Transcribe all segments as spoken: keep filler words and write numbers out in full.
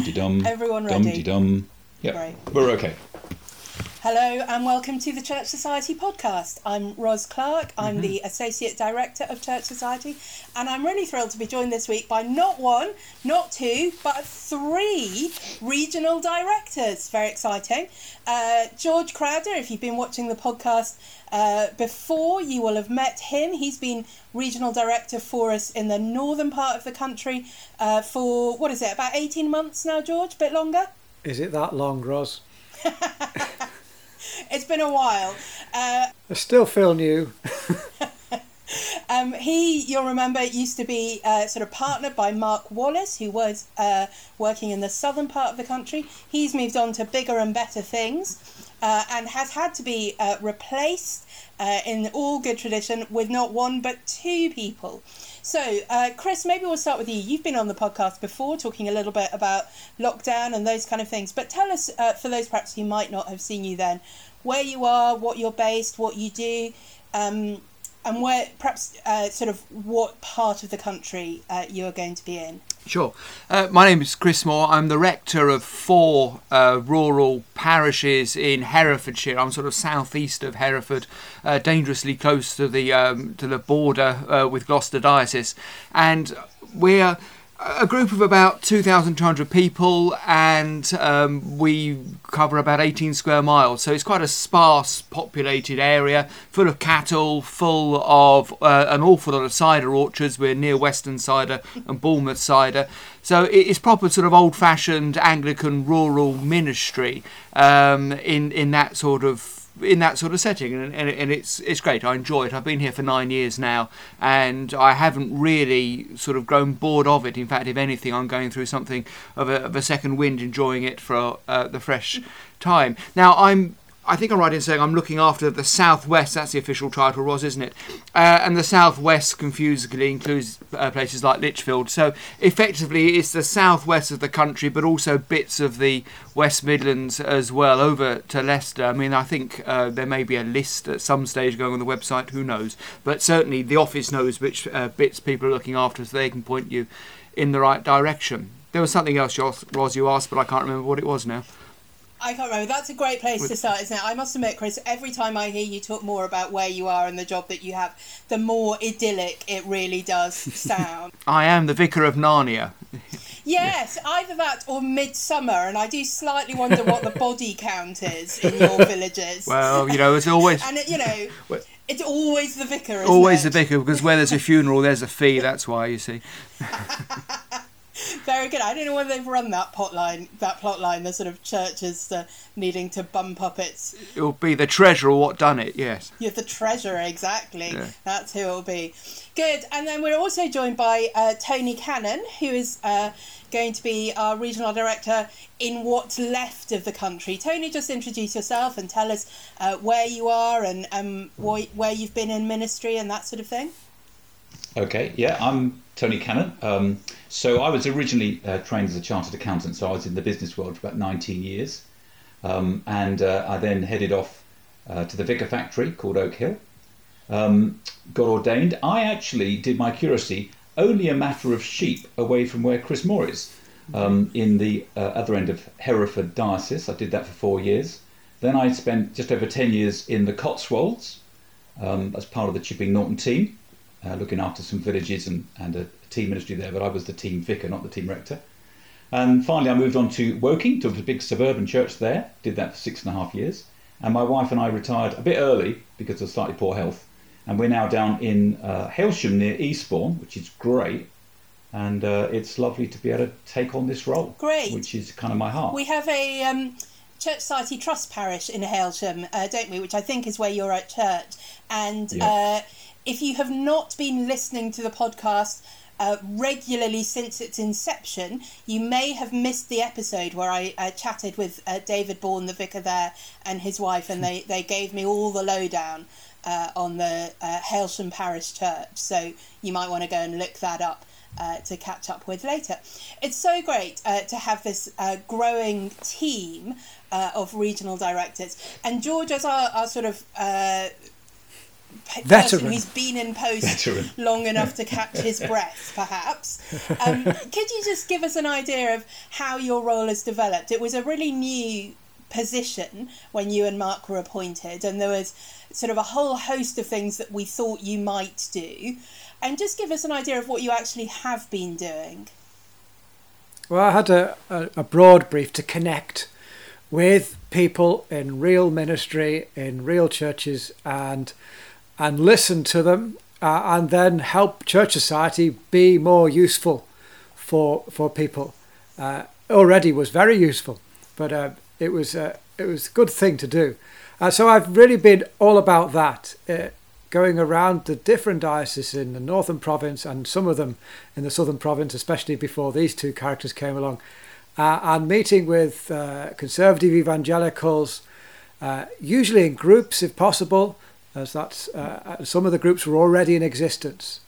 Dum-de-dum. Everyone ready? Dum-de-dum. Yeah, right. We're okay. Hello and welcome to the Church Society podcast. I'm Ros Clark, I'm mm-hmm. the Associate Director of Church Society, and I'm really thrilled to be joined this week by not one, not two, but three regional directors. Very exciting. Uh, George Crowder, if you've been watching the podcast uh, before, you will have met him. He's been Regional Director for us in the northern part of the country uh, for, what is it, about eighteen months now, George? A bit longer? Is it that long, Ros? It's been a while. Uh, I still feel new. um, he, you'll remember, used to be uh, sort of partnered by Mark Wallace, who was uh, working in the southern part of the country. He's moved on to bigger and better things uh, and has had to be uh, replaced uh, in all good tradition with not one but two people. So, uh, Chris, maybe we'll start with you. You've been on the podcast before talking a little bit about lockdown and those kind of things. But tell us, uh, for those perhaps who might not have seen you then, where you are, what you're based, what you do, um, and where perhaps uh, sort of what part of the country uh, you're going to be in. Sure. Uh, my name is Chris Moore. I'm the rector of four uh, rural parishes in Herefordshire. I'm sort of southeast of Hereford, uh, dangerously close to the um, to the border uh, with Gloucester Diocese, and we're a group of about two thousand two hundred people, and um, we cover about eighteen square miles, so it's quite a sparse populated area, full of cattle, full of uh, an awful lot of cider orchards. We're near Western Cider and Bournemouth Cider, so it's proper sort of old-fashioned Anglican rural ministry um, in in that sort of in that sort of setting, and, and, and it's it's great. I enjoy it. I've been here for nine years now, and I haven't really sort of grown bored of it. In fact, if anything, I'm going through something of a, of a second wind, enjoying it for uh, the fresh time. Now, I'm I think I'm right in saying I'm looking after the Southwest. That's the official title, Ros, isn't it? Uh, and the Southwest confusingly includes uh, places like Lichfield. So effectively, it's the Southwest of the country, but also bits of the West Midlands as well, over to Leicester. I mean, I think uh, there may be a list at some stage going on the website. Who knows? But certainly the office knows which uh, bits people are looking after, so they can point you in the right direction. There was something else, Ros, you asked, but I can't remember what it was now. I can't remember. That's a great place to start, isn't it? I must admit, Chris, every time I hear you talk more about where you are and the job that you have, the more idyllic it really does sound. I am the vicar of Narnia. Yes, either that or Midsummer, and I do slightly wonder what the body count is in your villages. Well, you know, it's always... and, it, you know... Well... It's always the vicar, isn't always it? Always the vicar, because where there's a funeral, there's a fee, that's why, you see. Very good. I don't know whether they've run that plot line, that plot line, the sort of churches uh, needing to bump up its... It'll be the treasurer what done it, yes. Yeah, the treasurer, exactly. Yeah. That's who it'll be. Good. And then we're also joined by uh, Tony Cannon, who is uh, going to be our Regional Director in what's left of the country. Tony, just introduce yourself and tell us uh, where you are and um, wh- where you've been in ministry and that sort of thing. Okay, yeah, I'm Tony Cannon. Um, so I was originally uh, trained as a chartered accountant, so I was in the business world for about nineteen years. Um, and uh, I then headed off uh, to the vicar factory called Oak Hill, um, got ordained. I actually did my curacy only a matter of sheep away from where Chris Moore is, um, in the uh, other end of Hereford Diocese. I did that for four years. Then I spent just over ten years in the Cotswolds um, as part of the Chipping Norton team. Uh, looking after some villages and, and a team ministry there, but I was the team vicar, not the team rector. And finally, I moved on to Woking, to a big suburban church there, did that for six and a half years. And my wife and I retired a bit early because of slightly poor health. And we're now down in uh, Hailsham near Eastbourne, which is great. And uh, it's lovely to be able to take on this role. Great. Which is kind of my heart. We have a... Um... Church Society Trust parish in Hailsham, uh, don't we, which I think is where you're at church. And yeah. uh, if you have not been listening to the podcast uh, regularly since its inception, you may have missed the episode where I uh, chatted with uh, David Bourne, the vicar there, and his wife, and they, they gave me all the lowdown uh, on the uh, Hailsham parish church. So you might want to go and look that up. Uh, to catch up with later. It's so great uh, to have this uh, growing team uh, of regional directors. And George, as our, our sort of uh, veteran who's been in post veteran. long enough to catch his breath, perhaps. Um, could you just give us an idea of how your role has developed? It was a really new position when you and Mark were appointed, and there was sort of a whole host of things that we thought you might do. And just give us an idea of what you actually have been doing. Well, I had a, a, a broad brief to connect with people in real ministry, in real churches, and and listen to them, uh, and then help Church Society be more useful for for people. Uh, already was very useful, but uh, it was uh, it was a good thing to do. Uh, so I've really been all about that, uh, going around the different dioceses in the northern province and some of them in the southern province, especially before these two characters came along, uh, and meeting with uh, conservative evangelicals, uh, usually in groups if possible, as that's uh, some of the groups were already in existence,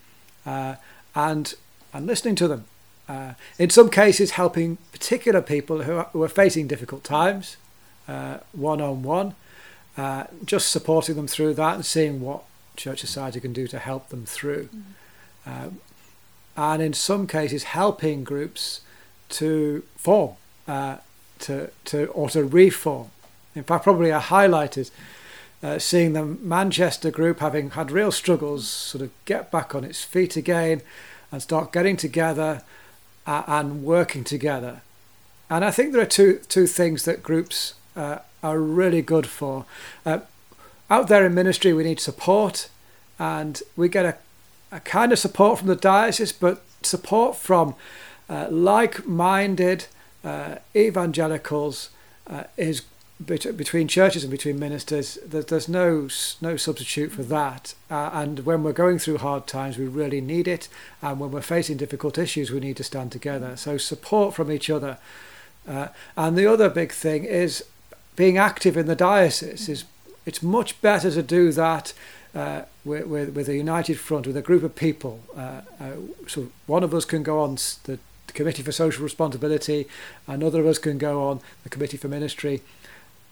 uh, and and listening to them. Uh, in some cases, helping particular people who are, who are facing difficult times, uh, one-on-one, uh, just supporting them through that and seeing what Church Society can do to help them through. Mm. Um, and in some cases, helping groups to form, uh, to to or to reform. In fact, probably I highlighted uh, seeing the Manchester group having had real struggles sort of get back on its feet again and start getting together uh, and working together. And I think there are two two things that groups uh, are really good for. Uh, Out there in ministry, we need support, and we get a, a kind of support from the diocese, but support from uh, like-minded uh, evangelicals uh, is bet- between churches and between ministers. There's, there's no no substitute for that. Uh, and when we're going through hard times, we really need it. And when we're facing difficult issues, we need to stand together. So support from each other. Uh, and the other big thing is being active in the diocese is. It's much better to do that uh, with, with, with a united front, with a group of people. Uh, uh, so one of us can go on the Committee for Social Responsibility, another of us can go on the Committee for Ministry,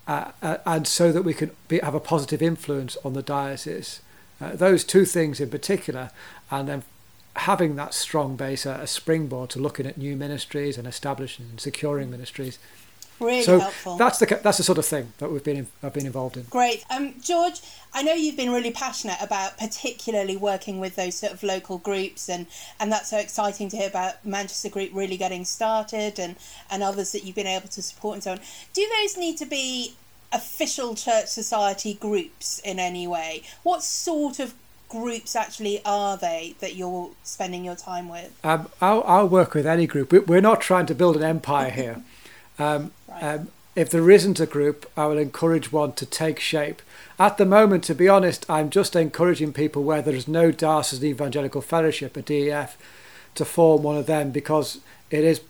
uh, uh, and so that we can be, have a positive influence on the diocese. Uh, those two things in particular, and then having that strong base, uh, a springboard to looking at new ministries and establishing and securing ministries. Really so helpful. That's the that's the sort of thing that we've been I've been involved in. Great, um, George. I know you've been really passionate about particularly working with those sort of local groups, and, and that's so exciting to hear about Manchester Group really getting started, and, and others that you've been able to support and so on. Do those need to be official Church Society groups in any way? What sort of groups actually are they that you're spending your time with? Um, I'll, I'll work with any group. We're not trying to build an empire here. Um, um, if there isn't a group, I will encourage one to take shape. At the moment, to be honest, I'm just encouraging people where there is no Diocesan Evangelical Fellowship, a D E F, to form one of them, because it is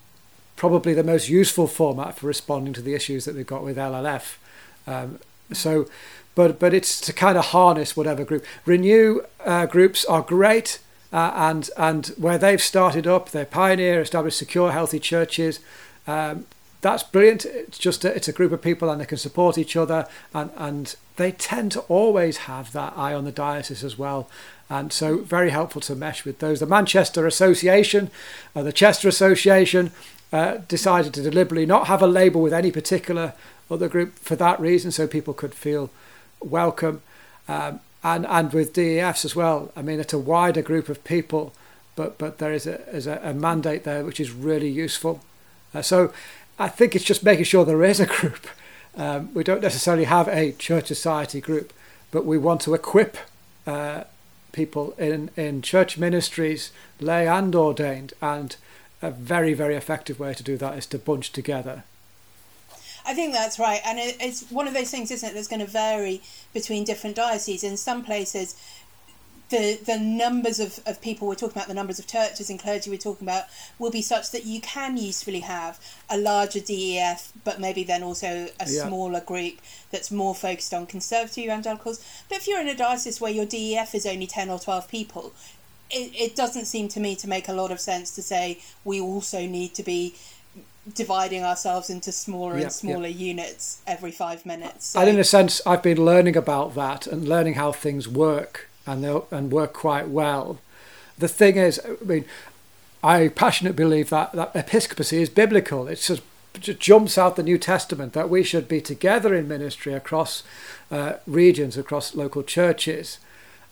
probably the most useful format for responding to the issues that we've got with L L F. Um, so, but but it's to kind of harness whatever group. Renew uh, groups are great, uh, and and where they've started up, they pioneer, establish secure, healthy churches. Um, That's brilliant. It's just a, it's a group of people and they can support each other, and, and they tend to always have that eye on the diocese as well. And so very helpful to mesh with those. The Manchester Association, uh, the Chester Association uh, decided to deliberately not have a label with any particular other group for that reason, so people could feel welcome. Um, and, and with D E Fs as well. I mean, it's a wider group of people, but, but there is a, is a, a mandate there which is really useful. Uh, so... I think it's just making sure there is a group. Um, we don't necessarily have a Church Society group, but we want to equip uh, people in, in church ministries, lay and ordained, and a very, very effective way to do that is to bunch together. I think that's right. And it, it's one of those things, isn't it, that's going to vary between different dioceses. In some places, the the numbers of, of people we're talking about, the numbers of churches and clergy we're talking about, will be such that you can usefully have a larger D E F, but maybe then also a yeah. smaller group that's more focused on conservative evangelicals. But if you're in a diocese where your D E F is only ten or twelve people, it, it doesn't seem to me to make a lot of sense to say we also need to be dividing ourselves into smaller yeah, and smaller yeah. units every five minutes. So. And in a sense, I've been learning about that and learning how things work. and they'll and work quite well. The thing is, I mean, I passionately believe that, that episcopacy is biblical. It's just It jumps out the New Testament, that we should be together in ministry across uh, regions, across local churches.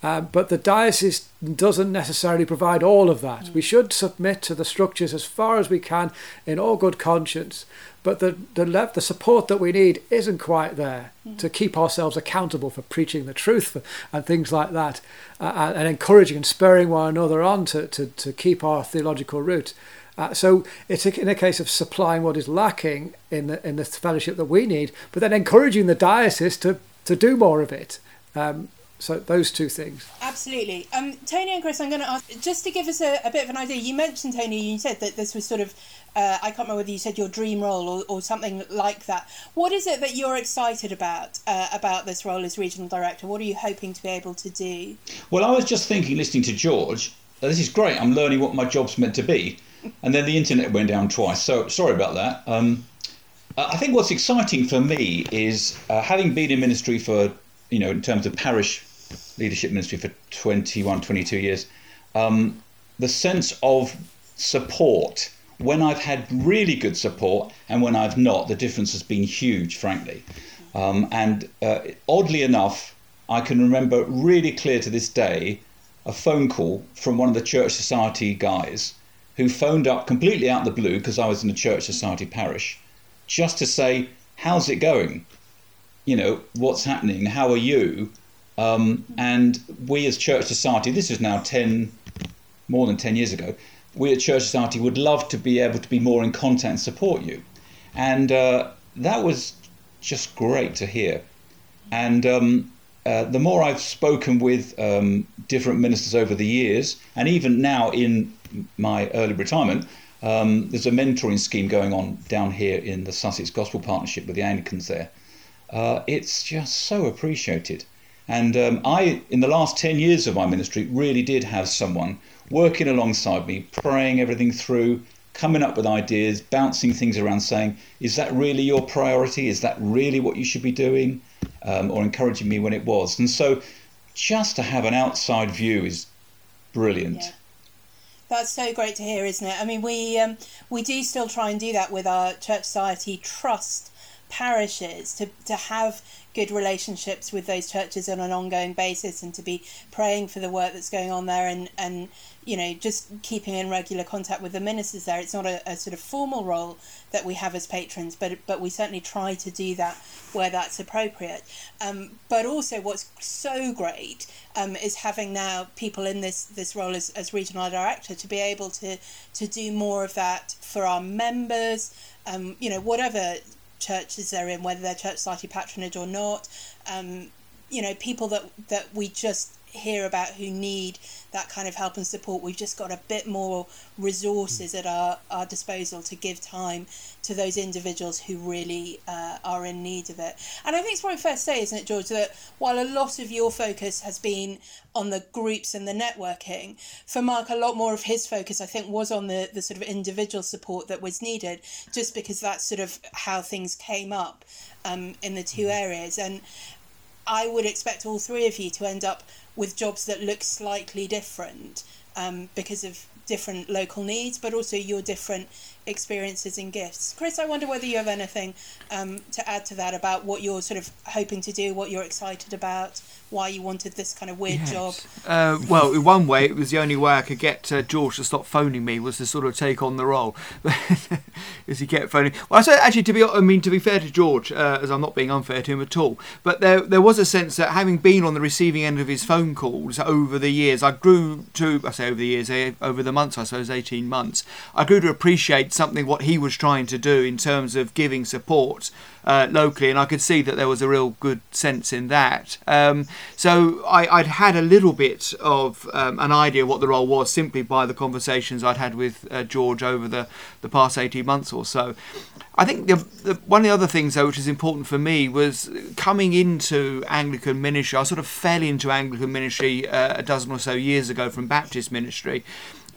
Uh, but the diocese doesn't necessarily provide all of that. Mm. We should submit to the structures as far as we can in all good conscience. But the the, le- the support that we need isn't quite there mm. to keep ourselves accountable for preaching the truth for, and things like that, uh, and, and encouraging and spurring one another on to, to, to keep our theological root. Uh, so it's in a case of supplying what is lacking in the, in the fellowship that we need, but then encouraging the diocese to, to do more of it. Um, so those two things. Absolutely. Um, Tony and Chris, I'm going to ask, just to give us a, a bit of an idea, you mentioned, Tony, you said that this was sort of, uh, I can't remember whether you said your dream role or, or something like that. What is it that you're excited about, uh, about this role as regional director? What are you hoping to be able to do? Well, I was just thinking, listening to George, this is great, I'm learning what my job's meant to be. And then the internet went down twice, so sorry about that. Um, I think what's exciting for me is uh, having been in ministry for, you know, in terms of parish leadership ministry for twenty-one, twenty-two years, um, the sense of support. When I've had really good support and when I've not, the difference has been huge, frankly. Um, and uh, oddly enough, I can remember really clear to this day a phone call from one of the Church Society guys who phoned up completely out of the blue, because I was in a Church Society parish, just to say, how's it going? You know, what's happening? How are you? Um, and we as Church Society, this is now ten, more than ten years ago, we at Church Society would love to be able to be more in contact and support you. And uh, that was just great to hear. And um, uh, the more I've spoken with um, different ministers over the years, and even now in my early retirement, um, there's a mentoring scheme going on down here in the Sussex Gospel Partnership with the Anglicans there. Uh, it's just so appreciated. And um, I, in the last ten years of my ministry, really did have someone working alongside me, praying everything through, coming up with ideas, bouncing things around, saying, is that really your priority? Is that really what you should be doing? Um, or encouraging me when it was. And so just to have an outside view is brilliant. Yeah. That's so great to hear, isn't it? I mean, we um, we do still try and do that with our Church Society Trust parishes, to, to have good relationships with those churches on an ongoing basis and to be praying for the work that's going on there and, and you know, just keeping in regular contact with the ministers there. It's not a, a sort of formal role that we have as patrons, but but we certainly try to do that where that's appropriate. Um, but also what's so great um, is having now people in this, this role as, as regional director to be able to, to do more of that for our members, um, you know, whatever churches they're in, whether they're Church Society patronage or not, um, you know, people that, that we just hear about who need that kind of help and support. We've just got a bit more resources at our, our disposal to give time to those individuals who really uh, are in need of it. And I think it's probably fair to say, isn't it, George, that while a lot of your focus has been on the groups and the networking, for Mark, a lot more of his focus, I think, was on the, the sort of individual support that was needed, just because that's sort of how things came up um, in the two areas. And I would expect all three of you to end up with jobs that look slightly different um, because of different local needs, but also your different experiences and gifts. Chris, I wonder whether you have anything um, to add to that about what you're sort of hoping to do, what you're excited about, why you wanted this kind of weird yes. job. Uh, well, in one way, it was the only way I could get uh, George to stop phoning me, was to sort of take on the role. As he kept phoning. Well, I said, actually, to be, I mean, to be fair to George, uh, as I'm not being unfair to him at all, but there there was a sense that having been on the receiving end of his phone calls over the years, I grew to, I say over the years, over the months, I suppose, eighteen months, I grew to appreciate something what he was trying to do in terms of giving support uh, locally, and I could see that there was a real good sense in that. Um, So I, I'd had a little bit of um, an idea what the role was simply by the conversations I'd had with uh, George over the, the past eighteen months or so. I think the, the, one of the other things, though, which is important for me was coming into Anglican ministry. I sort of fell into Anglican ministry uh, a dozen or so years ago from Baptist ministry.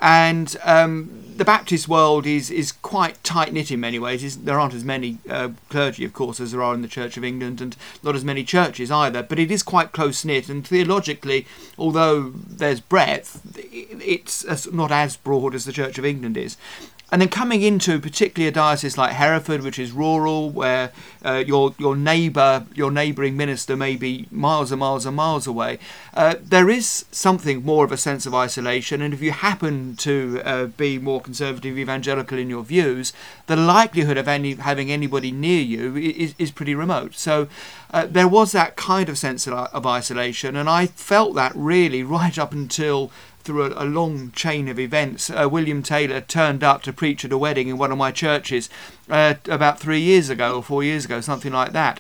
and um, the Baptist world is is quite tight-knit in many ways. It's, there aren't as many uh, clergy, of course, as there are in the Church of England, and not as many churches either, but it is quite close-knit, and theologically, although there's breadth, it's not as broad as the Church of England is. And then coming into particularly a diocese like Hereford, which is rural, where uh, your your neighbour, your neighbouring minister may be miles and miles and miles away, uh, there is something more of a sense of isolation. And if you happen to uh, be more conservative, evangelical in your views, the likelihood of any having anybody near you is, is pretty remote. So uh, there was that kind of sense of isolation, and I felt that really right up until, through a, a long chain of events, uh, William Taylor turned up to preach at a wedding in one of my churches uh, about three years ago or four years ago, something like that.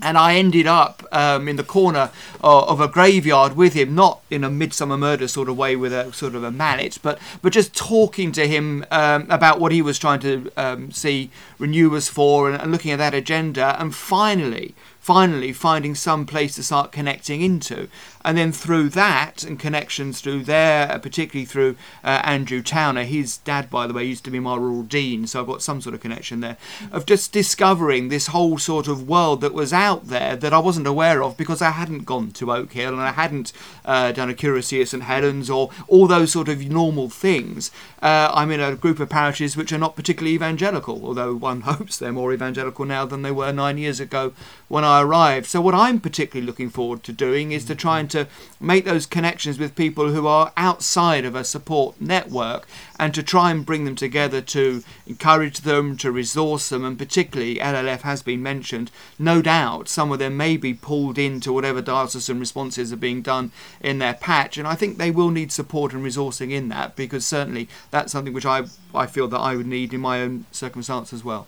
And I ended up um, in the corner uh, of a graveyard with him, not in a Midsummer Murder sort of way with a sort of a mallet, but, but just talking to him um, about what he was trying to um, see Renew us for, and, and looking at that agenda, and finally... finally finding some place to start connecting into. And then through that and connections through there, particularly through uh, Andrew Towner, his dad, by the way, used to be my rural dean, so I've got some sort of connection there, of just discovering this whole sort of world that was out there that I wasn't aware of, because I hadn't gone to Oak Hill and I hadn't uh, done a curacy at Saint Helens or all those sort of normal things. Uh, I'm in a group of parishes which are not particularly evangelical, although one hopes they're more evangelical now than they were nine years ago when I I arrived. So what I'm particularly looking forward to doing is to trying to make those connections with people who are outside of a support network, and to try and bring them together to encourage them, to resource them, and particularly L L F has been mentioned. No doubt some of them may be pulled into whatever diocesan responses are being done in their patch, and I think they will need support and resourcing in that, because certainly that's something which I, I feel that I would need in my own circumstance as well.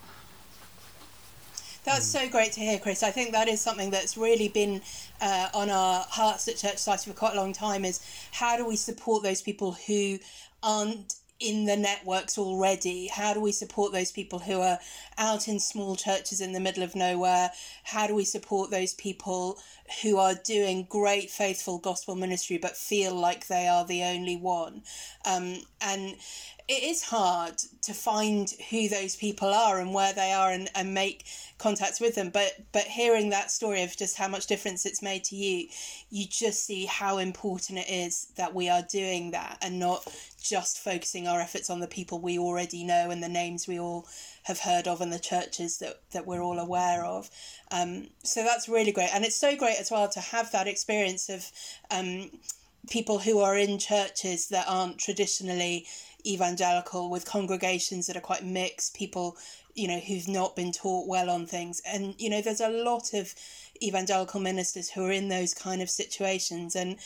That's so great to hear, Chris. I think that is something that's really been uh, on our hearts at Church Society for quite a long time, is how do we support those people who aren't in the networks already? How do we support those people who are out in small churches in the middle of nowhere? How do we support those people who are doing great, faithful gospel ministry but feel like they are the only one? Um, and it is hard to find who those people are and where they are, and, and make contacts with them. But but hearing that story of just how much difference it's made to you, you just see how important it is that we are doing that and not just focusing our efforts on the people we already know and the names we all have heard of and the churches that, that we're all aware of. Um, so that's really great. And it's so great as well to have that experience of um, people who are in churches that aren't traditionally evangelical, with congregations that are quite mixed, people, you know, who've not been taught well on things. And, you know, there's a lot of evangelical ministers who are in those kind of situations, and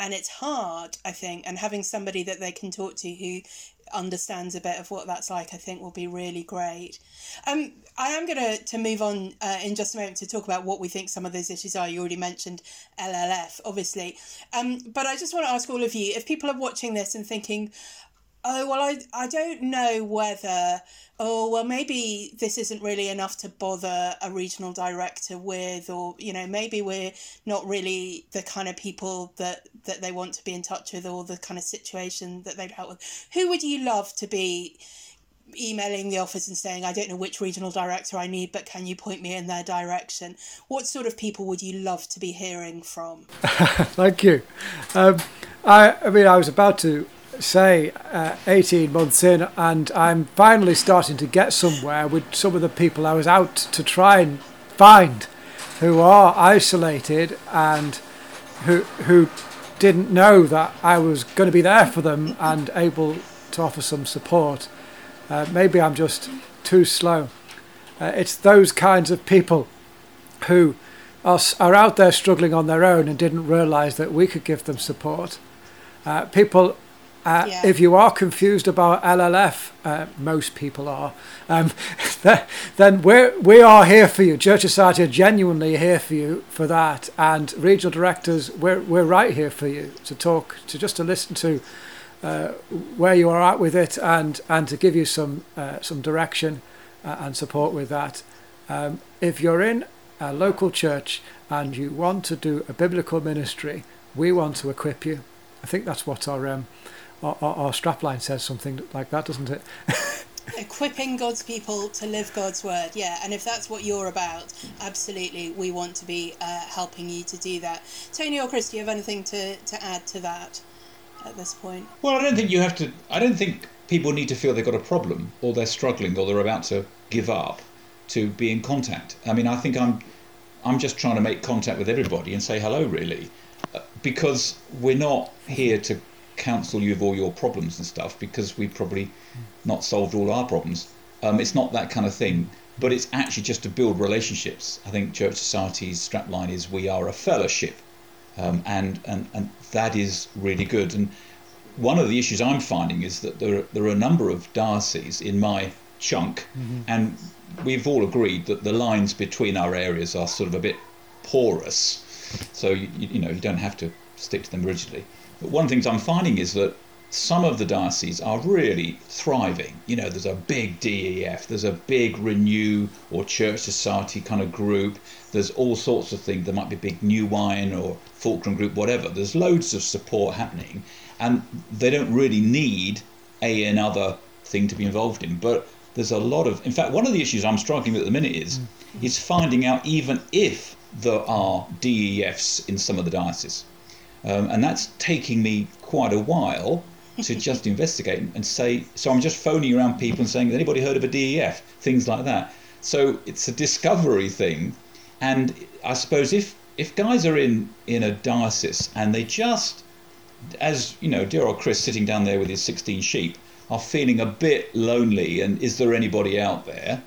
and it's hard, I think, and having somebody that they can talk to who understands a bit of what that's like, I think, will be really great. Um, I am going to, to move on uh, in just a moment to talk about what we think some of those issues are. You already mentioned L L F, obviously. Um, but I just want to ask all of you, if people are watching this and thinking, oh, well, I, I don't know whether, oh, well, maybe this isn't really enough to bother a regional director with, or, you know, maybe we're not really the kind of people that, that they want to be in touch with, or the kind of situation that they've dealt with. Who would you love to be emailing the office and saying, I don't know which regional director I need, but can you point me in their direction? What sort of people would you love to be hearing from? Thank you. Um, I, I mean, I was about to say uh, eighteen months in, and I'm finally starting to get somewhere with some of the people I was out to try and find, who are isolated and who who didn't know that I was going to be there for them and able to offer some support. Uh, maybe I'm just too slow. Uh, it's those kinds of people who are, are out there struggling on their own and didn't realise that we could give them support. Uh, people Uh, yeah. If you are confused about L L F, uh, most people are, um, then we're, we are here for you. Church Society are genuinely here for you for that. And regional directors, we're, we're right here for you to talk, to just to listen to uh, where you are at with it, and, and to give you some, uh, some direction uh, and support with that. Um, if you're in a local church and you want to do a biblical ministry, we want to equip you. I think that's what our... Um, or, or, or strapline says something like that, doesn't it? Equipping God's people to live God's word, yeah. And if that's what you're about, absolutely, we want to be uh, helping you to do that. Tony or Chris, do you have anything to, to add to that at this point? Well, I don't think you have to, I don't think people need to feel they've got a problem or they're struggling or they're about to give up to be in contact. I mean, I think I'm I'm just trying to make contact with everybody and say hello, really, because we're not here to counsel you of all your problems and stuff, because we've probably not solved all our problems. Um, it's not that kind of thing, but it's actually just to build relationships. I think Church Society's strapline is, we are a fellowship, um, and, and, and that is really good. And one of the issues I'm finding is that there are, there are a number of dioceses in my chunk, mm-hmm. and we've all agreed that the lines between our areas are sort of a bit porous, so you, you know you don't have to stick to them rigidly. But one of the things I'm finding is that some of the dioceses are really thriving. You know, there's a big D E F, there's a big Renew or Church Society kind of group, there's all sorts of things. There might be a big New Wine or Falkland group, whatever. There's loads of support happening, and they don't really need a another thing to be involved in. But there's a lot of, in fact, one of the issues I'm struggling with at the minute is, mm-hmm. is finding out even if there are D E Fs in some of the dioceses. Um, and that's taking me quite a while to just investigate and say, so I'm just phoning around people and saying, has anybody heard of a D E F? Things like that. So it's a discovery thing. And I suppose if, if guys are in, in a diocese and they just, as, you know, dear old Chris sitting down there with his sixteen sheep, are feeling a bit lonely and is there anybody out there,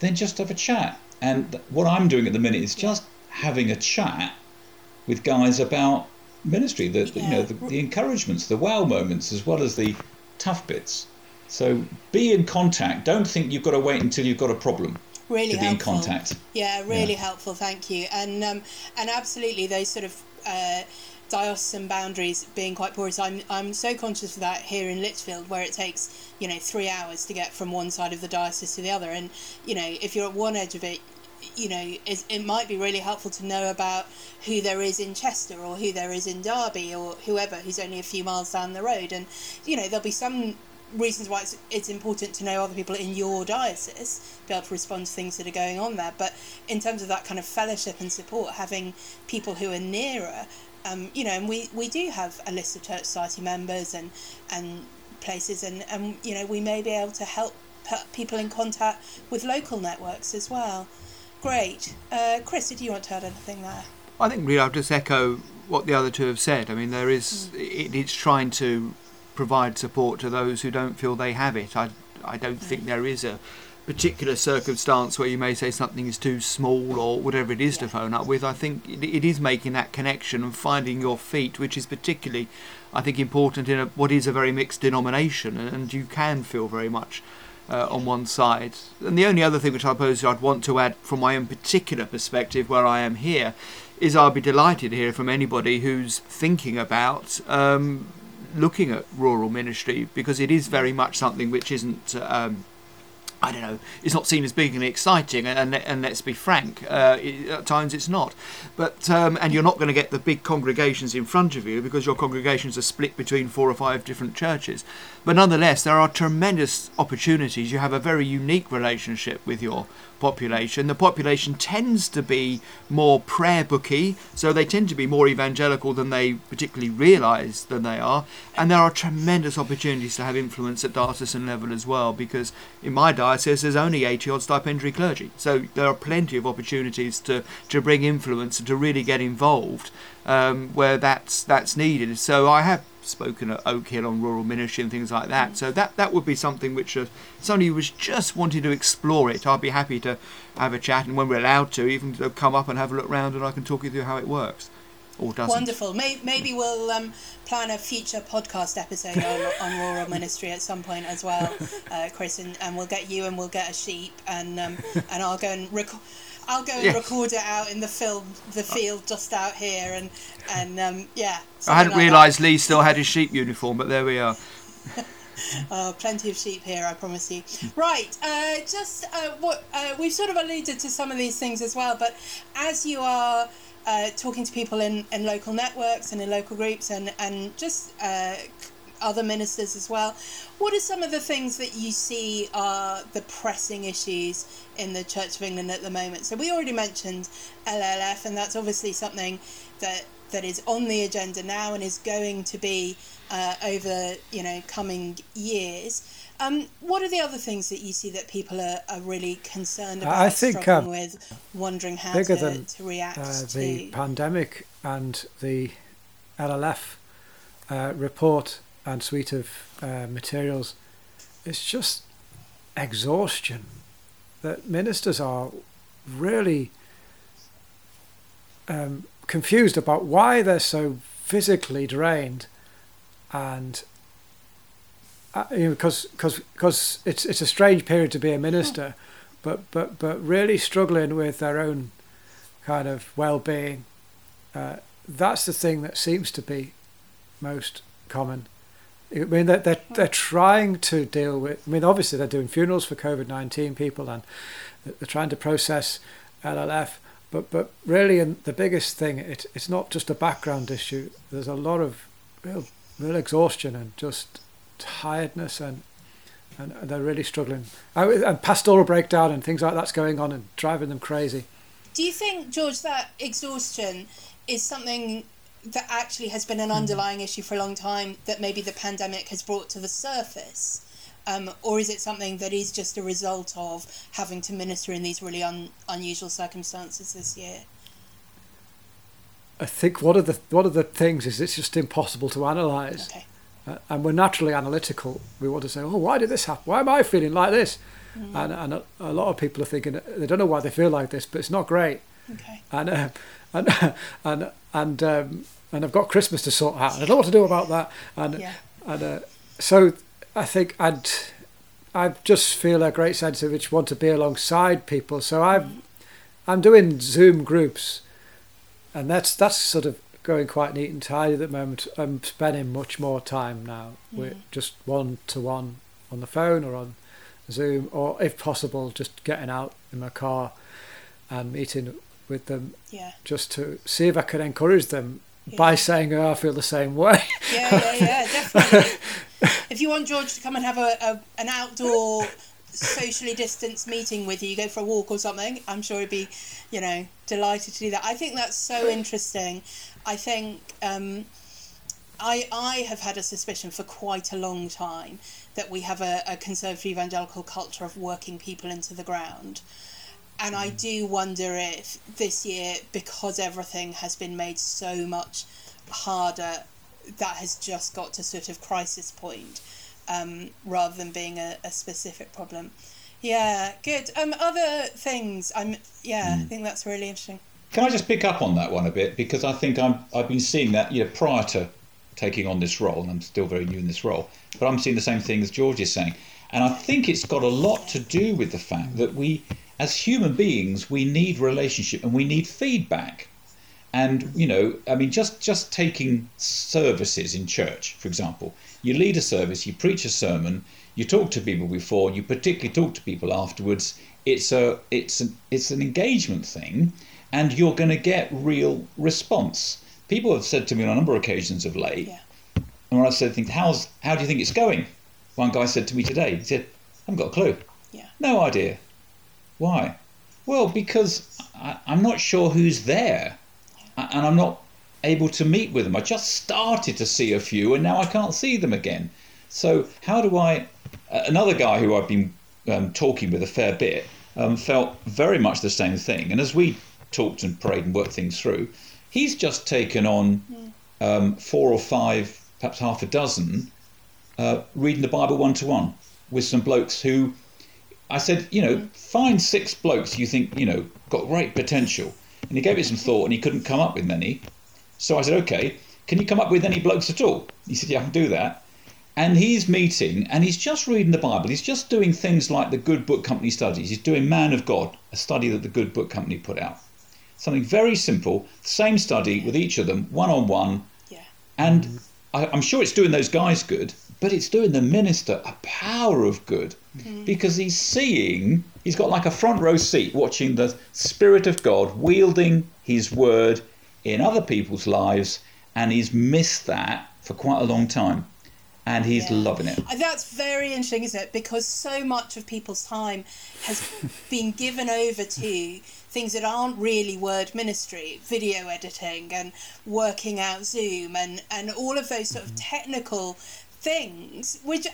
then just have a chat. And what I'm doing at the minute is just having a chat with guys about ministry, the, yeah. you know, the, the encouragements, the wow moments, as well as the tough bits. So be in contact. Don't think you've got to wait until you've got a problem. Really to be helpful. In contact. Yeah, really yeah. helpful. Thank you. And um, and absolutely those sort of uh, diocesan boundaries being quite porous. I'm, I'm so conscious of that here in Lichfield, where it takes, you know, three hours to get from one side of the diocese to the other. And, you know, if you're at one edge of it, you know, it, it might be really helpful to know about who there is in Chester or who there is in Derby or whoever who's only a few miles down the road. And, you know, there'll be some reasons why it's, it's important to know other people in your diocese, be able to respond to things that are going on there. But in terms of that kind of fellowship and support, having people who are nearer, Um, you know, and we, we do have a list of Church Society members and and places, and, and you know, we may be able to help put people in contact with local networks as well. Great. Uh, Chris, did you want to add anything there? I think really I'll just echo what the other two have said. I mean, there is, mm. it, it's trying to provide support to those who don't feel they have it. I, I don't mm. think there is a particular circumstance where you may say something is too small or whatever it is yeah. to phone up with. I think it, it is making that connection and finding your feet, which is particularly, I think, important in a, what is a very mixed denomination, and, and you can feel very much uh, on one side. And the only other thing which I suppose I'd want to add from my own particular perspective where I am here is I'll be delighted to hear from anybody who's thinking about um, looking at rural ministry, because it is very much something which isn't... Um, I don't know, it's not seen as big and exciting, and, and let's be frank, uh, it, at times it's not. But um, and you're not going to get the big congregations in front of you, because your congregations are split between four or five different churches. But nonetheless, there are tremendous opportunities. You have a very unique relationship with your population. The population tends to be more prayer booky, so they tend to be more evangelical than they particularly realise than they are. And there are tremendous opportunities to have influence at diocesan level as well, because in my diocese there's only eighty odd stipendiary clergy, so there are plenty of opportunities to to bring influence and to really get involved um, where that's that's needed. So I have spoken at Oak Hill on rural ministry and things like that, so that that would be something which, if somebody was just wanting to explore it, I'd be happy to have a chat, and when we're allowed to, even to come up and have a look round, and I can talk you through how it works or doesn't. Wonderful. Maybe we'll um, plan a future podcast episode on, on rural ministry at some point as well, uh, Chris, and, and we'll get you and we'll get a sheep, and um, and I'll go and record I'll go and yes. record it out in the film, the field just out here, and and um, yeah. I hadn't like realised Lee still had his sheep uniform, but there we are. Oh, plenty of sheep here, I promise you. Right, uh, just uh, what uh, we've sort of alluded to some of these things as well, but as you are uh, talking to people in, in local networks and in local groups, and and just uh, other ministers as well. What are some of the things that you see are the pressing issues in the Church of England at the moment? So we already mentioned L L F, and that's obviously something that that is on the agenda now and is going to be uh, over, you know, coming years. Um, what are the other things that you see that people are, are really concerned about, I think, struggling um, with, wondering how to, than, to react uh, the to? The pandemic and the L L F uh, report and suite of uh, materials, it's just exhaustion that ministers are really um, confused about why they're so physically drained, and Uh, you know, because because because it's it's a strange period to be a minister, but but but really struggling with their own kind of well-being. Uh, that's the thing that seems to be most common. I mean, they're, they're they're trying to deal with. I mean, obviously they're doing funerals for COVID nineteen people, and they're trying to process L L F. But but really, and the biggest thing, it's it's not just a background issue. There's a lot of real real exhaustion and just tiredness, and and they're really struggling, and pastoral breakdown and things like that's going on and driving them crazy. Do you think, George, that exhaustion is something that actually has been an underlying mm. issue for a long time that maybe the pandemic has brought to the surface, um, or is it something that is just a result of having to minister in these really un, unusual circumstances this year? I think one of the one of the things is it's just impossible to analyse. Okay. Uh, and we're naturally analytical. We want to say, oh, why did this happen? Why am I feeling like this? Mm. And and a, a lot of people are thinking, they don't know why they feel like this, but it's not great. Okay. And uh, and and and um, and I've got Christmas to sort out, and I don't know what to do about that. And yeah. and uh, so I think I'd I just feel a great sense of which want to be alongside people. So I'm mm. I'm doing Zoom groups, and that's that's sort of going quite neat and tidy at the moment. I'm spending much more time now with mm. just one-to-one on the phone or on Zoom, or if possible just getting out in my car and meeting with them, yeah. just to see if I can encourage them yeah. by saying, oh, I feel the same way. Yeah, yeah, yeah, definitely. If you want George to come and have a, a an outdoor socially distanced meeting with you, go for a walk or something, I'm sure he'd be, you know, delighted to do that. I think that's so interesting. I think um, I I have had a suspicion for quite a long time that we have a, a conservative evangelical culture of working people into the ground. And I do wonder if this year, because everything has been made so much harder, that has just got to sort of crisis point, um, rather than being a, a specific problem. Yeah, good. Um, other things. I'm yeah, I think that's really interesting. Can I just pick up on that one a bit, because I think I'm, I've been seeing that, you know, prior to taking on this role, and I'm still very new in this role, but I'm seeing the same thing as George is saying. And I think it's got a lot to do with the fact that we, as human beings, we need relationship and we need feedback. And, you know, I mean, just, just taking services in church, for example, you lead a service, you preach a sermon, you talk to people before, you particularly talk to people afterwards. It's a, it's an, it's an engagement thing. And you're going to get real response. People have said to me on a number of occasions of late, yeah. and when I said, think, How's, how do you think it's going? One guy said to me today, he said, I haven't got a clue. Yeah. No idea. Why? Well, because I, I'm not sure who's there, yeah. and I'm not able to meet with them. I just started to see a few, and now I can't see them again. So how do I... Another guy who I've been um, talking with a fair bit um, felt very much the same thing. And as we talked and prayed and worked things through, he's just taken on um, four or five, perhaps half a dozen, uh, reading the Bible one-to-one with some blokes who, I said, you know, find six blokes you think, you know, got great potential. And he gave it some thought and he couldn't come up with many. So I said, okay, can you come up with any blokes at all? He said, yeah, I can do that. And he's meeting and he's just reading the Bible. He's just doing things like the Good Book Company studies. He's doing Man of God, a study that the Good Book Company put out. Something very simple, same study with each of them, one-on-one. Yeah. And I, I'm sure it's doing those guys good, but it's doing the minister a power of good, mm-hmm. because he's seeing, he's got like a front row seat watching the Spirit of God wielding his word in other people's lives, and he's missed that for quite a long time. and he's yeah. loving it. That's very interesting, isn't it? Because so much of people's time has been given over to things that aren't really word ministry, video editing and working out Zoom and, and all of those sort of technical things, which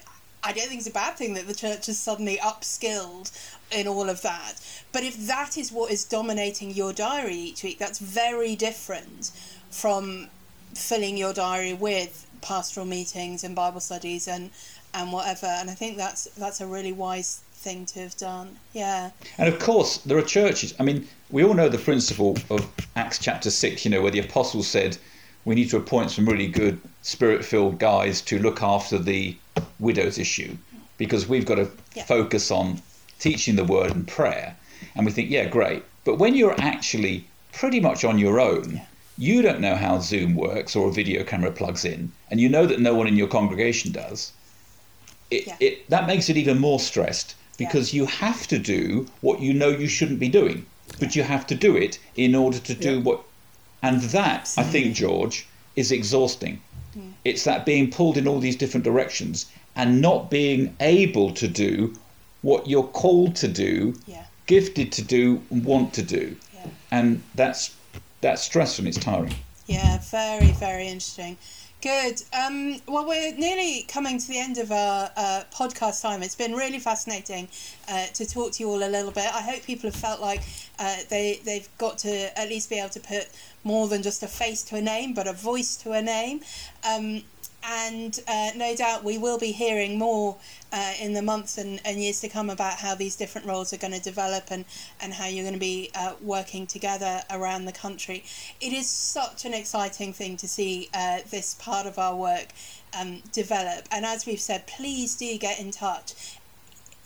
I don't think is a bad thing that the church is suddenly upskilled in all of that. But if that is what is dominating your diary each week, that's very different from filling your diary with pastoral meetings and Bible studies and and whatever. And I think that's that's a really wise thing to have done. Yeah. And of course there are churches, I mean, we all know the principle of Acts chapter six, you know, where the apostles said we need to appoint some really good spirit-filled guys to look after the widows issue, because we've got to yeah. focus on teaching the word and prayer. And we think, yeah, great. But when you're actually pretty much on your own, yeah. you don't know how Zoom works or a video camera plugs in, and you know that no one in your congregation does. It, yeah. it that makes it even more stressed, because yeah. you have to do what you know you shouldn't be doing, but you have to do it in order to do yeah. what. And that, Absolutely. I think, George, is exhausting. Yeah. It's that being pulled in all these different directions and not being able to do what you're called to do, yeah. gifted to do, and want to do. Yeah. And that's... That's stressful, it's tiring. Yeah, very, very interesting. Good. Um, well, we're nearly coming to the end of our uh, podcast time. It's been really fascinating uh, to talk to you all a little bit. I hope people have felt like uh, they, they've got to at least be able to put more than just a face to a name, but a voice to a name. Um, and uh, no doubt we will be hearing more uh, in the months and, and years to come about how these different roles are going to develop and, and how you're going to be uh, working together around the country. It is such an exciting thing to see uh, this part of our work um, develop. And as we've said, please do get in touch.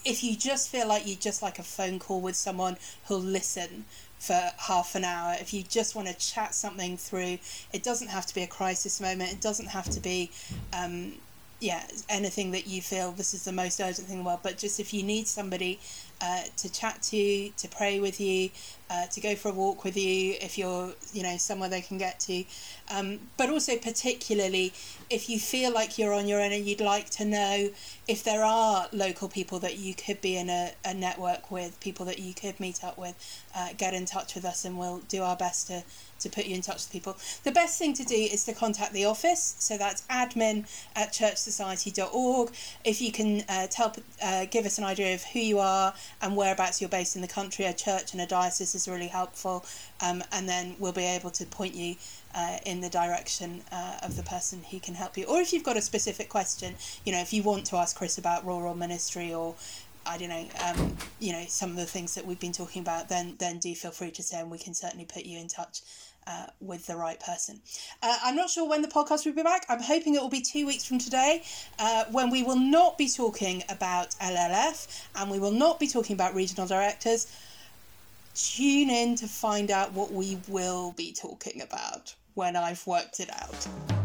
If you just feel like you'd just like a phone call with someone who'll listen for half an hour, if you just want to chat something through, it doesn't have to be a crisis moment, it doesn't have to be um yeah anything that you feel this is the most urgent thing in the world, but just if you need somebody uh to chat to, to pray with you, uh to go for a walk with you, if you're you know somewhere they can get to, um but also particularly if you feel like you're on your own and you'd like to know if there are local people that you could be in a, a network with, people that you could meet up with, uh, get in touch with us and we'll do our best to to put you in touch with people. The best thing to do is to contact the office, so that's admin at church society dot org. If you can uh, tell, uh, give us an idea of who you are and whereabouts you're based in the country, a church and a diocese is really helpful, um, and then we'll be able to point you uh, in the direction uh, of the person who can help you. Or if you've got a specific question, you know, if you want to ask Chris about rural ministry or I don't know, um, you know, some of the things that we've been talking about, then then do feel free to say, and we can certainly put you in touch uh, with the right person. Uh, I'm not sure when the podcast will be back. I'm hoping it will be two weeks from today, uh, when we will not be talking about L L F and we will not be talking about regional directors. Tune in to find out what we will be talking about when I've worked it out.